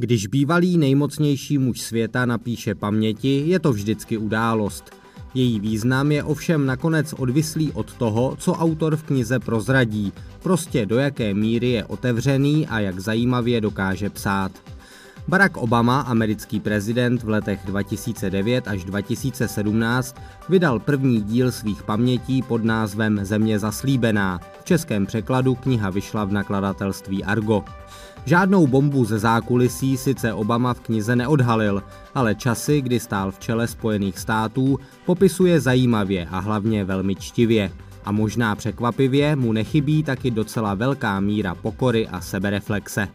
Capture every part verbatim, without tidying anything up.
Když bývalý nejmocnější muž světa napíše paměti, je to vždycky událost. Její význam je ovšem nakonec odvislý od toho, co autor v knize prozradí, prostě do jaké míry je otevřený a jak zajímavě dokáže psát. Barack Obama, americký prezident, v letech dva tisíce devět až dva tisíce sedmnáct vydal první díl svých pamětí pod názvem Země zaslíbená. V českém překladu kniha vyšla v nakladatelství Argo. Žádnou bombu ze zákulisí sice Obama v knize neodhalil, ale časy, kdy stál v čele Spojených států, popisuje zajímavě a hlavně velmi čtivě. A možná překvapivě mu nechybí taky docela velká míra pokory a sebereflexe.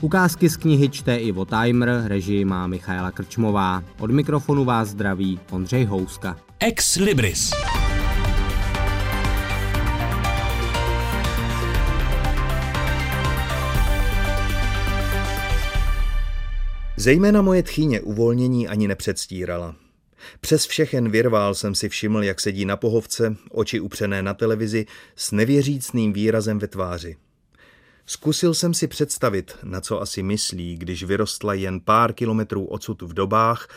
Ukázky z knihy čte Ivo Tajmer, režii má Michaela Krčmová. Od mikrofonu vás zdraví Ondřej Houska. Ex Libris. Zejména moje tchýně uvolnění ani nepředstírala. Přes všechen virvál jsem si všiml, jak sedí na pohovce, oči upřené na televizi, s nevěřícným výrazem ve tváři. Zkusil jsem si představit, na co asi myslí, když vyrostla jen pár kilometrů odsud v dobách,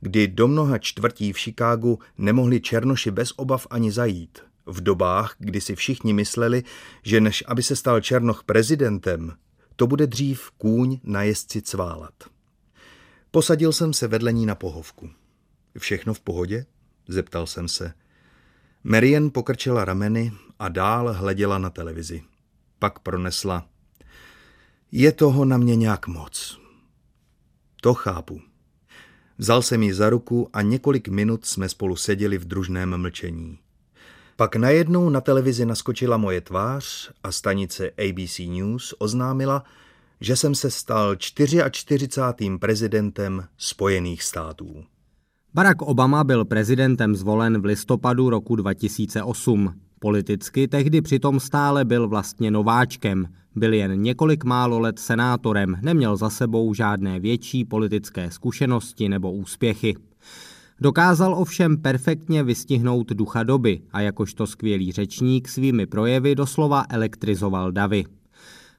kdy do mnoha čtvrtí v Chicagu nemohli černoši bez obav ani zajít. V dobách, kdy si všichni mysleli, že než aby se stal černoch prezidentem, to bude dřív kůň na jezdci cválat. Posadil jsem se vedle ní na pohovku. Všechno v pohodě? Zeptal jsem se. Marianne pokrčila rameny a dál hleděla na televizi. Pak pronesla. Je toho na mě nějak moc. To chápu. Vzal jsem ji za ruku a několik minut jsme spolu seděli v družném mlčení. Pak najednou na televizi naskočila moje tvář a stanice A B C News oznámila, že jsem se stal čtyřiačtyřicátým prezidentem Spojených států. Barack Obama byl prezidentem zvolen v listopadu roku dva tisíce osm. Politicky tehdy přitom stále byl vlastně nováčkem. Byl jen několik málo let senátorem, neměl za sebou žádné větší politické zkušenosti nebo úspěchy. Dokázal ovšem perfektně vystihnout ducha doby a jakožto skvělý řečník svými projevy doslova elektrizoval davy.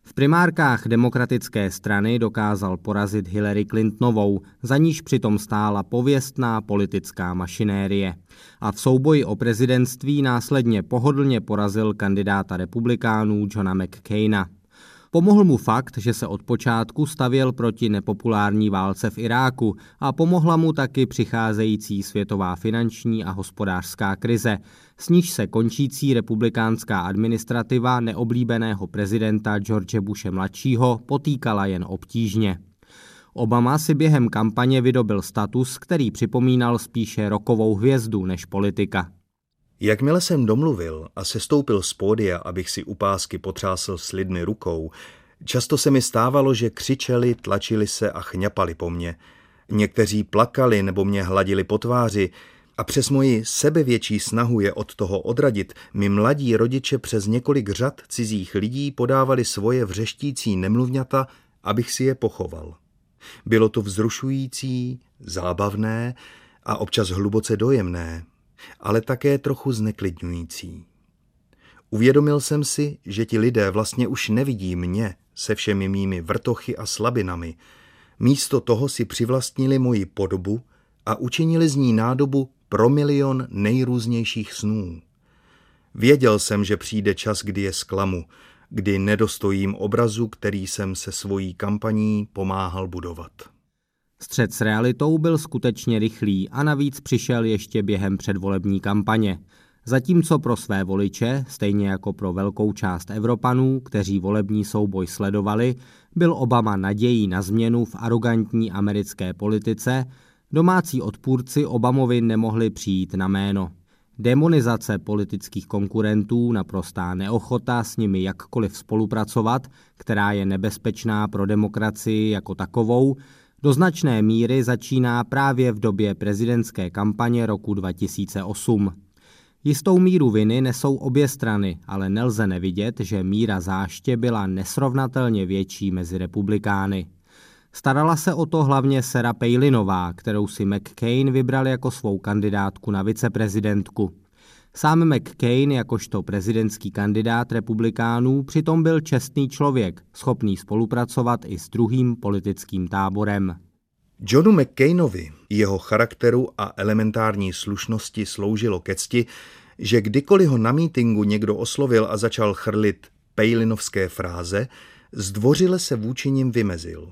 V primárkách demokratické strany dokázal porazit Hillary Clintonovou, za níž přitom stála pověstná politická mašinérie. A v souboji o prezidentství následně pohodlně porazil kandidáta republikánů Johna McCaina. Pomohl mu fakt, že se od počátku stavěl proti nepopulární válce v Iráku a pomohla mu taky přicházející světová finanční a hospodářská krize, s níž se končící republikánská administrativa neoblíbeného prezidenta George Bushe mladšího potýkala jen obtížně. Obama si během kampaně vydobyl status, který připomínal spíše rockovou hvězdu než politika. Jakmile jsem domluvil a sestoupil z pódia, abych si u pásky potřásl s lidmi rukou, často se mi stávalo, že křičeli, tlačili se a chňapali po mně. Někteří plakali nebo mě hladili po tváři a přes moji sebevětší snahu je od toho odradit, mi mladí rodiče přes několik řad cizích lidí podávali svoje vřeštící nemluvňata, abych si je pochoval. Bylo to vzrušující, zábavné a občas hluboce dojemné, ale také trochu zneklidňující. Uvědomil jsem si, že ti lidé vlastně už nevidí mě se všemi mými vrtochy a slabinami. Místo toho si přivlastnili moji podobu a učinili z ní nádobu pro milion nejrůznějších snů. Věděl jsem, že přijde čas, kdy je zklamu, kdy nedostojím obrazu, který jsem se svojí kampaní pomáhal budovat. Střet s realitou byl skutečně rychlý a navíc přišel ještě během předvolební kampaně. Zatímco pro své voliče, stejně jako pro velkou část Evropanů, kteří volební souboj sledovali, byl Obama nadějí na změnu v arogantní americké politice, domácí odpůrci Obamovi nemohli přijít na jméno. Demonizace politických konkurentů, naprostá neochota s nimi jakkoliv spolupracovat, která je nebezpečná pro demokracii jako takovou, do značné míry začíná právě v době prezidentské kampaně roku dva tisíce osm. Jistou míru viny nesou obě strany, ale nelze nevidět, že míra záště byla nesrovnatelně větší mezi republikány. Starala se o to hlavně Sarah Palinová, kterou si McCain vybral jako svou kandidátku na viceprezidentku. Sám McCain jakožto prezidentský kandidát republikánů přitom byl čestný člověk, schopný spolupracovat i s druhým politickým táborem. Johnu McCainovi, jeho charakteru a elementární slušnosti sloužilo ke cti, že kdykoliv ho na mítinku někdo oslovil a začal chrlit pejlinovské fráze, zdvořile se vůči nim vymezil.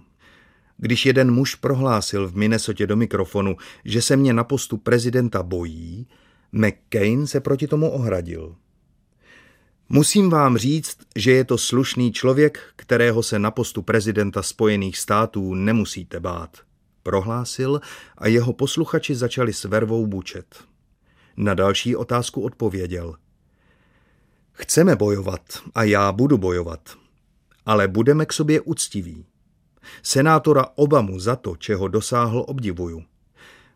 Když jeden muž prohlásil v Minnesotě do mikrofonu, že se mě na postu prezidenta bojí, McCain se proti tomu ohradil. Musím vám říct, že je to slušný člověk, kterého se na postu prezidenta Spojených států nemusíte bát, prohlásil a jeho posluchači začali s vervou bučet. Na další otázku odpověděl. Chceme bojovat a já budu bojovat, ale budeme k sobě uctiví. Senátora Obamu za to, čeho dosáhl, obdivuju.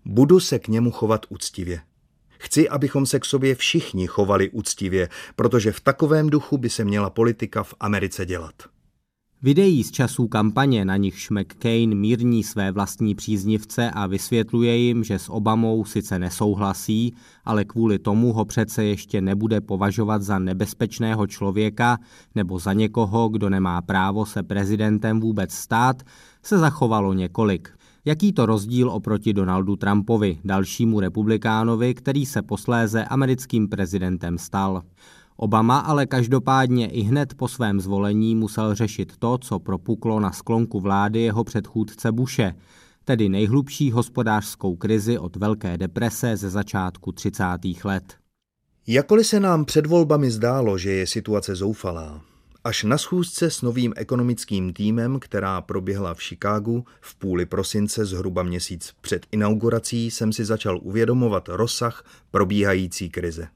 Budu se k němu chovat uctivě. Chci, abychom se k sobě všichni chovali uctivě, protože v takovém duchu by se měla politika v Americe dělat. Videí z časů kampaně, na nichž McCain mírní své vlastní příznivce a vysvětluje jim, že s Obamou sice nesouhlasí, ale kvůli tomu ho přece ještě nebude považovat za nebezpečného člověka nebo za někoho, kdo nemá právo se prezidentem vůbec stát, se zachovalo několik. Jaký to rozdíl oproti Donaldu Trumpovi, dalšímu republikánovi, který se posléze americkým prezidentem stal. Obama ale každopádně i hned po svém zvolení musel řešit to, co propuklo na sklonku vlády jeho předchůdce Bushe, tedy nejhlubší hospodářskou krizi od Velké deprese ze začátku třicátých let. Jakkoliv se nám před volbami zdálo, že je situace zoufalá, až na schůzce s novým ekonomickým týmem, která proběhla v Chicagu v půli prosince zhruba měsíc před inaugurací, jsem si začal uvědomovat rozsah probíhající krize.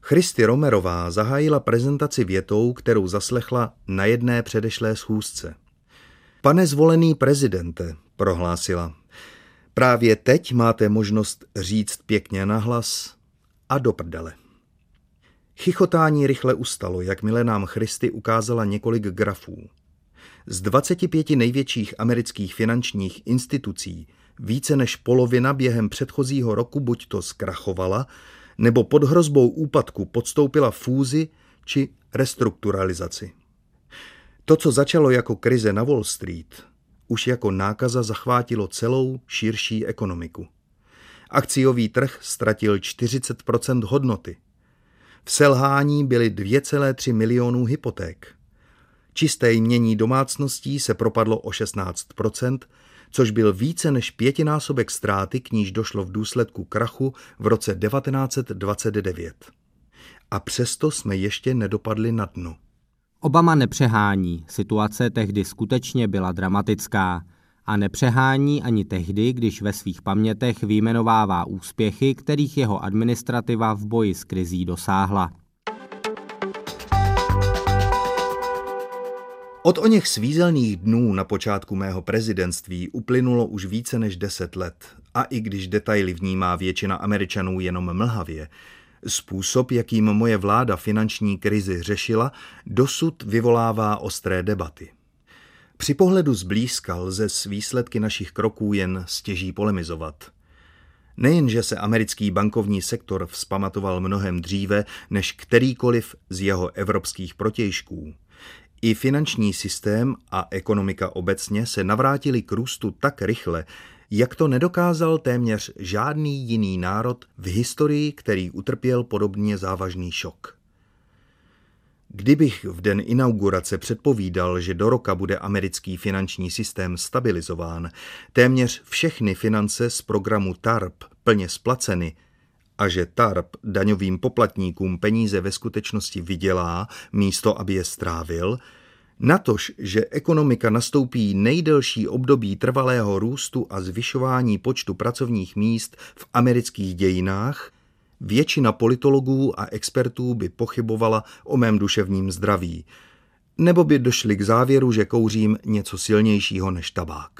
Christy Romerová zahájila prezentaci větou, kterou zaslechla na jedné předešlé schůzce. Pane zvolený prezidente, prohlásila, právě teď máte možnost říct pěkně nahlas a do prdele. Chichotání rychle ustalo, jakmile nám Christy ukázala několik grafů. Z dvaceti pěti největších amerických finančních institucí více než polovina během předchozího roku buď to zkrachovala, nebo pod hrozbou úpadku podstoupila fúzi či restrukturalizaci. To, co začalo jako krize na Wall Street, už jako nákaza zachvátilo celou širší ekonomiku. Akciový trh ztratil čtyřicet procent hodnoty. V selhání byly dvě celé tři milionu hypoték. Čisté jmění domácností se propadlo o šestnáct procent, což byl více než pětinásobek ztráty, k níž došlo v důsledku krachu v roce devatenáct dvacet devět. A přesto jsme ještě nedopadli na dno. Obama nepřehání, situace tehdy skutečně byla dramatická. A nepřehání ani tehdy, když ve svých pamětech vyjmenovává úspěchy, kterých jeho administrativa v boji s krizí dosáhla. Od oněch svízelných dnů na počátku mého prezidentství uplynulo už více než deset let a i když detaily vnímá většina Američanů jenom mlhavě, způsob, jakým moje vláda finanční krizi řešila, dosud vyvolává ostré debaty. Při pohledu zblízka lze s výsledky našich kroků jen stěží polemizovat. Nejenže se americký bankovní sektor vzpamatoval mnohem dříve než kterýkoliv z jeho evropských protějšků, i finanční systém a ekonomika obecně se navrátili k růstu tak rychle, jak to nedokázal téměř žádný jiný národ v historii, který utrpěl podobně závažný šok. Kdybych v den inaugurace předpovídal, že do roka bude americký finanční systém stabilizován, téměř všechny finance z programu TARP plně splaceny, a že TARP daňovým poplatníkům peníze ve skutečnosti vydělá, místo aby je strávil, natož, že ekonomika nastoupí nejdelší období trvalého růstu a zvyšování počtu pracovních míst v amerických dějinách, většina politologů a expertů by pochybovala o mém duševním zdraví, nebo by došli k závěru, že kouřím něco silnějšího než tabák.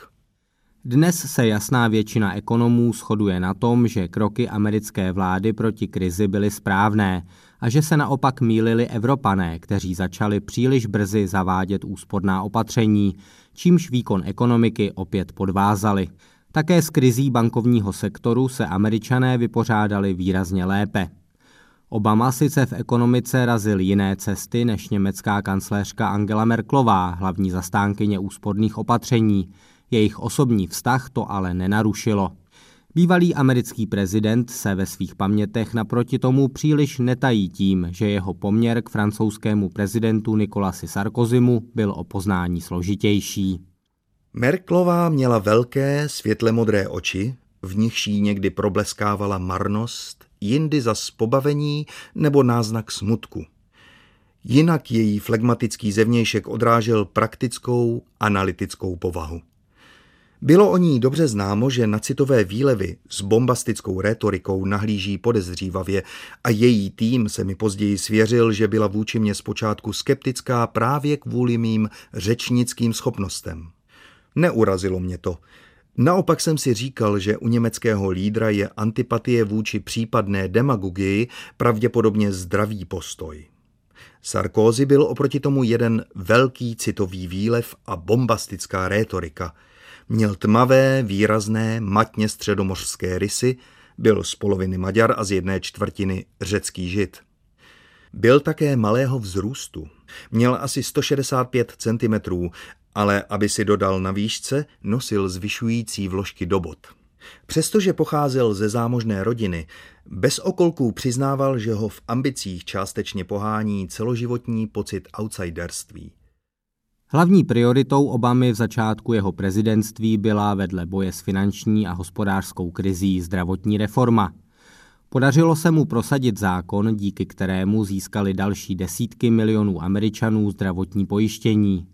Dnes se jasná většina ekonomů shoduje na tom, že kroky americké vlády proti krizi byly správné a že se naopak mýlili Evropané, kteří začali příliš brzy zavádět úsporná opatření, čímž výkon ekonomiky opět podvázali. Také s krizí bankovního sektoru se Američané vypořádali výrazně lépe. Obama sice v ekonomice razil jiné cesty než německá kancléřka Angela Merklová, hlavní zastánkyně úsporných opatření. Jejich osobní vztah to ale nenarušilo. Bývalý americký prezident se ve svých pamětech naproti tomu příliš netají tím, že jeho poměr k francouzskému prezidentu Nicolasi Sarkozymu byl o poznání složitější. Merklová měla velké světlemodré oči, v nichž jí někdy probleskávala marnost, jindy zas pobavení nebo náznak smutku. Jinak její flegmatický zevnějšek odrážel praktickou, analytickou povahu. Bylo o ní dobře známo, že na citové výlevy s bombastickou rétorikou nahlíží podezřívavě a její tým se mi později svěřil, že byla vůči mně zpočátku skeptická právě kvůli mým řečnickým schopnostem. Neurazilo mě to. Naopak jsem si říkal, že u německého lídra je antipatie vůči případné demagogii pravděpodobně zdravý postoj. Sarkozy byl oproti tomu jeden velký citový výlev a bombastická rétorika. Měl tmavé, výrazné, matně středomořské rysy, byl z poloviny Maďar a z jedné čtvrtiny řecký Žid. Byl také malého vzrůstu. Měl asi sto šedesát pět centimetrů, ale aby si dodal na výšce, nosil zvyšující vložky do bot. Přestože pocházel ze zámožné rodiny, bez okolků přiznával, že ho v ambicích částečně pohání celoživotní pocit outsiderství. Hlavní prioritou Obamy v začátku jeho prezidentství byla vedle boje s finanční a hospodářskou krizí zdravotní reforma. Podařilo se mu prosadit zákon, díky kterému získali další desítky milionů Američanů zdravotní pojištění.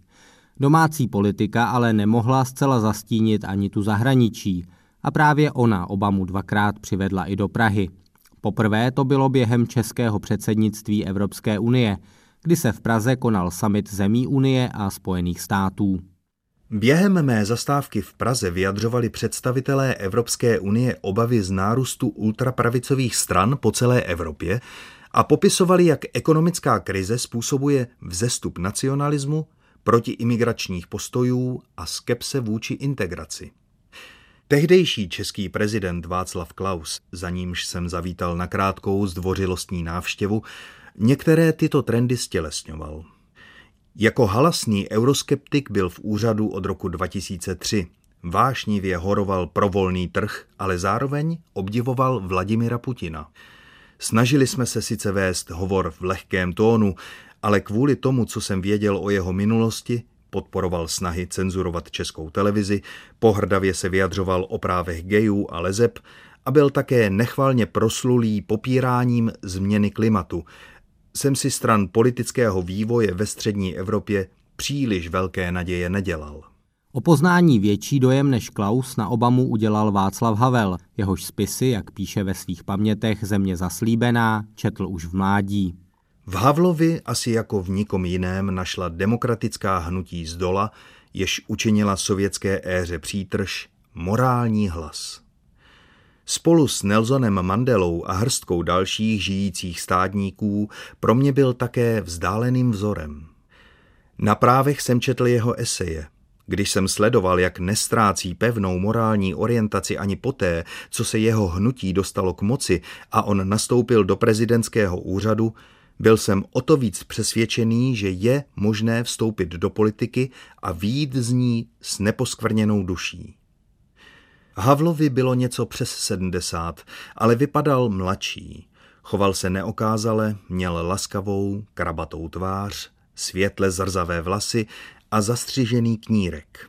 Domácí politika ale nemohla zcela zastínit ani tu zahraničí a právě ona Obamu dvakrát přivedla i do Prahy. Poprvé to bylo během českého předsednictví Evropské unie, kdy se v Praze konal summit zemí Unie a Spojených států. Během mé zastávky v Praze vyjadřovali představitelé Evropské unie obavy z nárůstu ultrapravicových stran po celé Evropě a popisovali, jak ekonomická krize způsobuje vzestup nacionalismu, protiimigračních postojů a skepse vůči integraci. Tehdejší český prezident Václav Klaus, za nímž jsem zavítal na krátkou zdvořilostní návštěvu, některé tyto trendy stělesňoval. Jako halasný euroskeptik byl v úřadu od roku dva tisíce tři. Vášnivě horoval pro volný trh, ale zároveň obdivoval Vladimira Putina. Snažili jsme se sice vést hovor v lehkém tónu, ale kvůli tomu, co jsem věděl o jeho minulosti, podporoval snahy cenzurovat Českou televizi, pohrdavě se vyjadřoval o právech gejů a leseb a byl také nechvalně proslulý popíráním změny klimatu. Jsem si stran politického vývoje ve střední Evropě příliš velké naděje nedělal. O poznání větší dojem než Klaus na Obamu udělal Václav Havel, jehož spisy, jak píše ve svých pamětech Země zaslíbená, četl už v mládí. V Havlovi asi jako v nikom jiném našla demokratická hnutí z dola, jež učinila sovětské éře přítrž, morální hlas. Spolu s Nelsonem Mandelou a hrstkou dalších žijících státníků pro mě byl také vzdáleným vzorem. Na právech jsem četl jeho eseje. Když jsem sledoval, jak nestrácí pevnou morální orientaci ani poté, co se jeho hnutí dostalo k moci a on nastoupil do prezidentského úřadu, byl jsem o to víc přesvědčený, že je možné vstoupit do politiky a vyjít z ní s neposkvrněnou duší. Havlovi bylo něco přes sedmdesát, ale vypadal mladší. Choval se neokázale, měl laskavou, krabatou tvář, světle zrzavé vlasy a zastřižený knírek.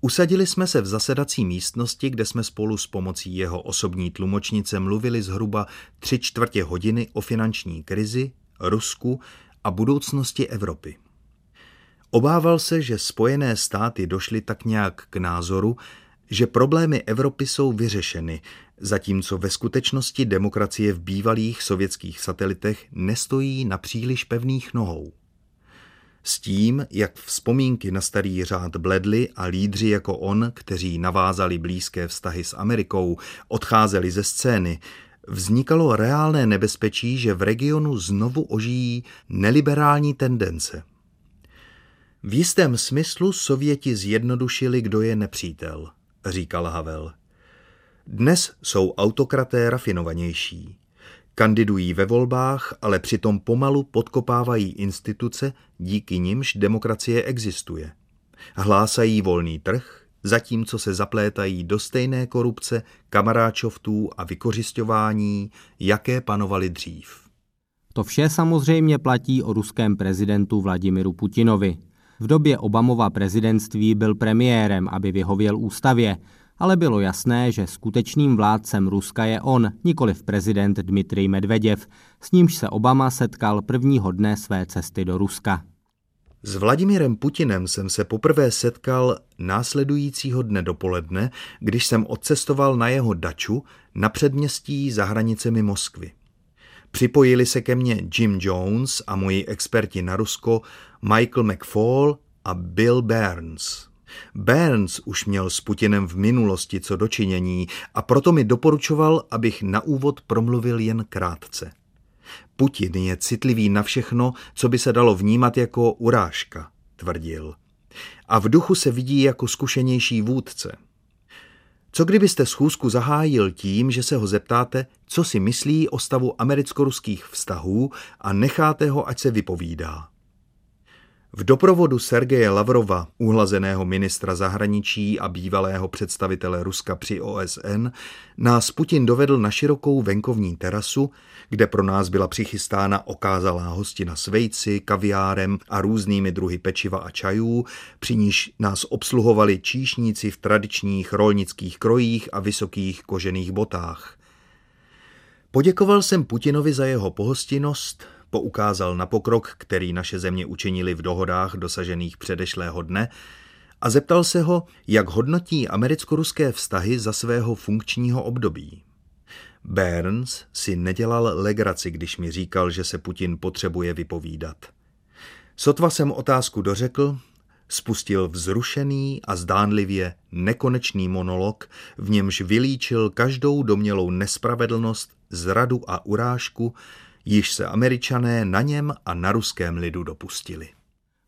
Usadili jsme se v zasedací místnosti, kde jsme spolu s pomocí jeho osobní tlumočnice mluvili zhruba tři čtvrtě hodiny o finanční krizi, Rusku a budoucnosti Evropy. Obával se, že Spojené státy došly tak nějak k názoru, že problémy Evropy jsou vyřešeny, zatímco ve skutečnosti demokracie v bývalých sovětských satelitech nestojí na příliš pevných nohou. S tím, jak vzpomínky na starý řád bledly a lídři jako on, kteří navázali blízké vztahy s Amerikou, odcházeli ze scény, vznikalo reálné nebezpečí, že v regionu znovu ožijí neliberální tendence. V jistém smyslu Sověti zjednodušili, kdo je nepřítel, říkal Havel. Dnes jsou autokraté rafinovanější. Kandidují ve volbách, ale přitom pomalu podkopávají instituce, díky nimž demokracie existuje. Hlásají volný trh, zatímco se zaplétají do stejné korupce, kamaráčovtů a vykořisťování, jaké panovaly dřív. To vše samozřejmě platí o ruském prezidentu Vladimiru Putinovi. V době Obamova prezidentství byl premiérem, aby vyhověl ústavě, ale bylo jasné, že skutečným vládcem Ruska je on, nikoliv prezident Dmitrij Medveděv, s nímž se Obama setkal prvního dne své cesty do Ruska. S Vladimirem Putinem jsem se poprvé setkal následujícího dne dopoledne, když jsem odcestoval na jeho daču na předměstí za hranicemi Moskvy. Připojili se ke mně Jim Jones a moji experti na Rusko Michael McFaul a Bill Burns. Burns už měl s Putinem v minulosti co do činění a proto mi doporučoval, abych na úvod promluvil jen krátce. Putin je citlivý na všechno, co by se dalo vnímat jako urážka, tvrdil. A v duchu se vidí jako zkušenější vůdce. Co kdybyste schůzku zahájil tím, že se ho zeptáte, co si myslí o stavu americko-ruských vztahů a necháte ho, ať se vypovídá. V doprovodu Sergeje Lavrova, uhlazeného ministra zahraničí a bývalého představitele Ruska při O S N, nás Putin dovedl na širokou venkovní terasu, kde pro nás byla přichystána okázalá hostina s vejci, kaviárem a různými druhy pečiva a čajů, při níž nás obsluhovali číšníci v tradičních rolnických krojích a vysokých kožených botách. Poděkoval jsem Putinovi za jeho pohostinnost, poukázal na pokrok, který naše země učinili v dohodách dosažených předešlého dne, a zeptal se ho, jak hodnotí americko-ruské vztahy za svého funkčního období. Burns si nedělal legraci, když mi říkal, že se Putin potřebuje vypovídat. Sotva jsem otázku dořekl, spustil vzrušený a zdánlivě nekonečný monolog, v němž vylíčil každou domnělou nespravedlnost, zradu a urážku, již se Američané na něm a na ruském lidu dopustili.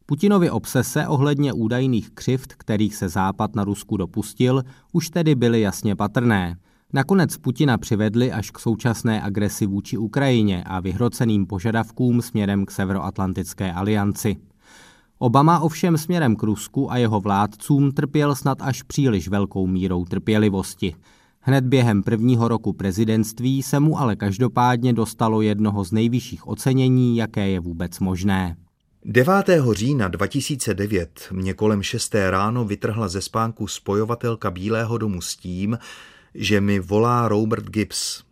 Putinovi obsese ohledně údajných křivd, kterých se Západ na Rusku dopustil, už tedy byly jasně patrné. Nakonec Putina přivedli až k současné agresi vůči Ukrajině a vyhroceným požadavkům směrem k Severoatlantické alianci. Obama ovšem směrem k Rusku a jeho vládcům trpěl snad až příliš velkou mírou trpělivosti. Hned během prvního roku prezidentství se mu ale každopádně dostalo jednoho z nejvyšších ocenění, jaké je vůbec možné. devátého října dva tisíce devět mě kolem šesté ráno vytrhla ze spánku spojovatelka Bílého domu s tím, že mi volá Robert Gibbs.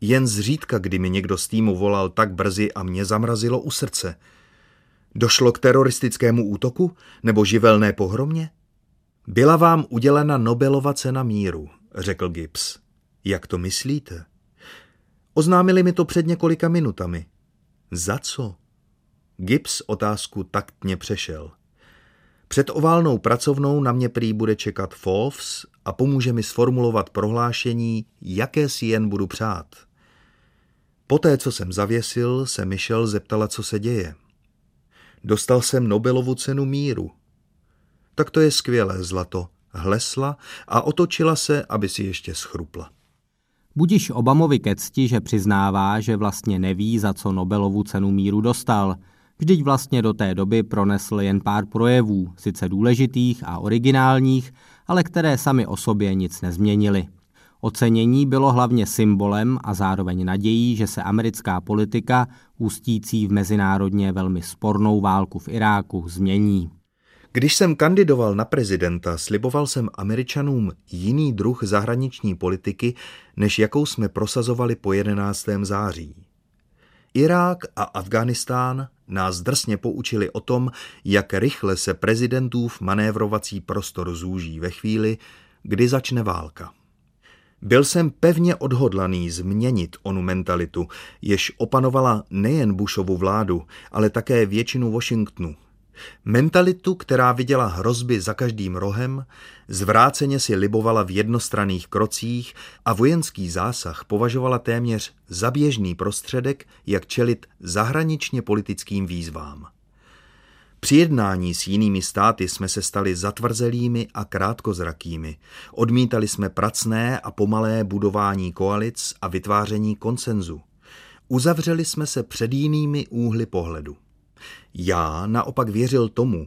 Jen zřídka, kdy mi někdo z týmu volal tak brzy a mě zamrazilo u srdce. Došlo k teroristickému útoku nebo živelné pohromě? Byla vám udělena Nobelova cena míru, řekl Gibbs. Jak to myslíte? Oznámili mi to před několika minutami. Za co? Gibbs otázku taktně přešel. Před oválnou pracovnou na mě prý bude čekat Fofs a pomůže mi sformulovat prohlášení, jaké si jen budu přát. Poté, co jsem zavěsil, se Michelle zeptala, co se děje. Dostal jsem Nobelovu cenu míru. Tak to je skvělé, zlato, hlesla a otočila se, aby si ještě schrupla. Budiž Obamovi ke cti, že přiznává, že vlastně neví, za co Nobelovu cenu míru dostal. Vždyť vlastně do té doby pronesl jen pár projevů, sice důležitých a originálních, ale které sami o sobě nic nezměnily. Ocenění bylo hlavně symbolem a zároveň nadějí, že se americká politika, ústící v mezinárodně velmi spornou válku v Iráku, změní. Když jsem kandidoval na prezidenta, sliboval jsem Američanům jiný druh zahraniční politiky, než jakou jsme prosazovali po jedenáctého září. Irák a Afghánistán nás drsně poučili o tom, jak rychle se prezidentův manévrovací prostor zúží ve chvíli, kdy začne válka. Byl jsem pevně odhodlaný změnit onu mentalitu, jež opanovala nejen Bushovu vládu, ale také většinu Washingtonu. Mentalitu, která viděla hrozby za každým rohem, zvráceně si libovala v jednostranných krocích a vojenský zásah považovala téměř za běžný prostředek, jak čelit zahraničně politickým výzvám. Při jednání s jinými státy jsme se stali zatvrzelými a krátkozrakými. Odmítali jsme pracné a pomalé budování koalic a vytváření konsenzu. Uzavřeli jsme se před jinými úhly pohledu. Já naopak věřil tomu,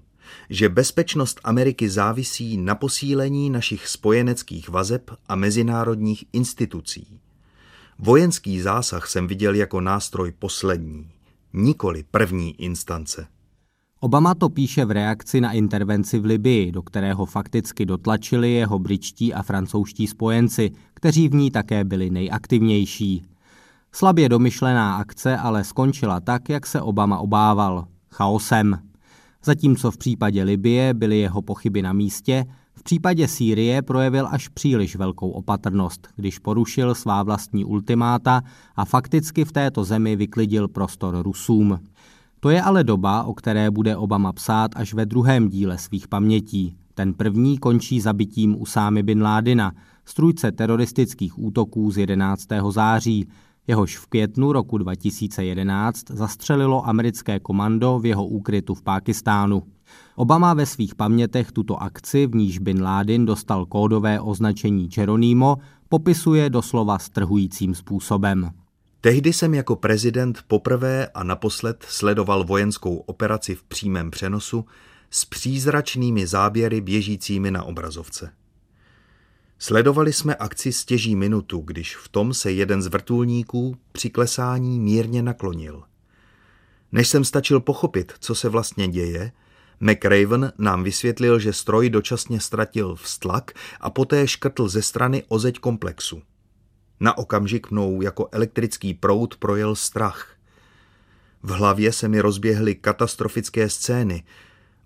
že bezpečnost Ameriky závisí na posílení našich spojeneckých vazeb a mezinárodních institucí. Vojenský zásah jsem viděl jako nástroj poslední, nikoli první instance. Obama to píše v reakci na intervenci v Libii, do kterého fakticky dotlačili jeho britští a francouzští spojenci, kteří v ní také byli nejaktivnější. Slabě domyšlená akce ale skončila tak, jak se Obama obával – chaosem. Zatímco v případě Libye byly jeho pochyby na místě, v případě Sýrie projevil až příliš velkou opatrnost, když porušil svá vlastní ultimáta a fakticky v této zemi vyklidil prostor Rusům. To je ale doba, o které bude Obama psát až ve druhém díle svých pamětí. Ten první končí zabitím Usámy bin Ládina, strůjce teroristických útoků z jedenáctého září, jehož v květnu roku dva tisíce jedenáct zastřelilo americké komando v jeho úkrytu v Pákistánu. Obama ve svých pamětech tuto akci, v níž bin Ládin dostal kódové označení Geronimo, popisuje doslova strhujícím způsobem. Tehdy jsem jako prezident poprvé a naposled sledoval vojenskou operaci v přímém přenosu s přízračnými záběry běžícími na obrazovce. Sledovali jsme akci stěží minutu, když v tom se jeden z vrtulníků při klesání mírně naklonil. Než jsem stačil pochopit, co se vlastně děje, McRaven nám vysvětlil, že stroj dočasně ztratil vztlak a poté škrtl ze strany o zeď komplexu. Na okamžik mnou jako elektrický proud projel strach. V hlavě se mi rozběhly katastrofické scény.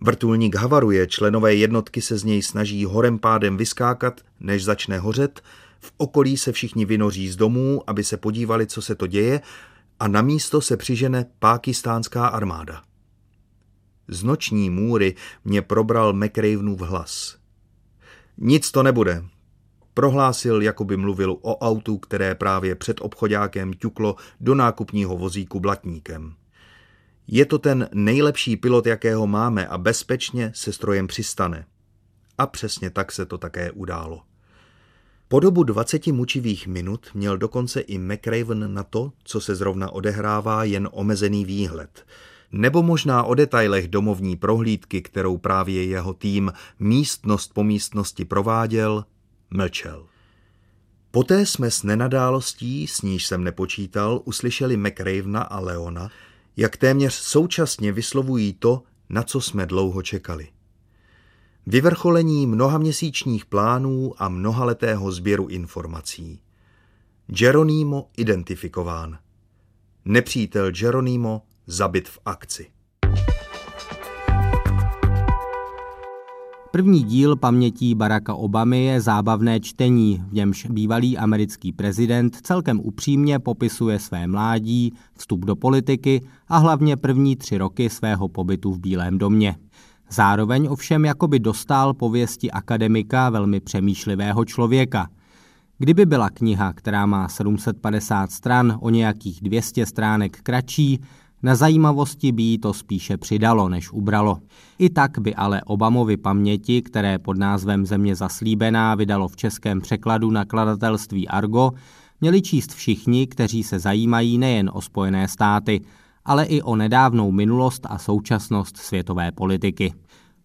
Vrtulník havaruje, členové jednotky se z něj snaží horem pádem vyskákat, než začne hořet, v okolí se všichni vynoří z domů, aby se podívali, co se to děje, a na místo se přižene pákistánská armáda. Z noční můry mě probral McRavenův hlas. Nic to nebude, prohlásil, jako by mluvil o autu, které právě před obchoďákem ťuklo do nákupního vozíku blatníkem. Je to ten nejlepší pilot, jakého máme, a bezpečně se strojem přistane. A přesně tak se to také událo. Po dobu dvaceti mučivých minut měl dokonce i McRaven na to, co se zrovna odehrává, jen omezený výhled. Nebo možná o detailech domovní prohlídky, kterou právě jeho tým místnost po místnosti prováděl, mlčel. Poté jsme s nenadálostí, s níž jsem nepočítal, uslyšeli McRavena a Leona, jak téměř současně vyslovují to, na co jsme dlouho čekali. Vyvrcholení mnohaměsíčních plánů a mnohaletého sběru informací. Geronimo identifikován. Nepřítel Geronimo zabit v akci. První díl pamětí Baracka Obamy je zábavné čtení, v němž bývalý americký prezident celkem upřímně popisuje své mládí, vstup do politiky a hlavně první tři roky svého pobytu v Bílém domě. Zároveň ovšem jakoby dostál pověsti akademika, velmi přemýšlivého člověka. Kdyby byla kniha, která má sedm set padesát stran, o nějakých dvě stě stránek kratší, na zajímavosti by jí to spíše přidalo, než ubralo. I tak by ale Obamovy paměti, které pod názvem Země zaslíbená vydalo v českém překladu nakladatelství Argo, měli číst všichni, kteří se zajímají nejen o Spojené státy, ale i o nedávnou minulost a současnost světové politiky.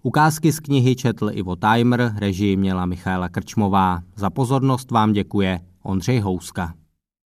Ukázky z knihy četl Ivo Tajmer, režii měla Michaela Krčmová. Za pozornost vám děkuje Ondřej Houska.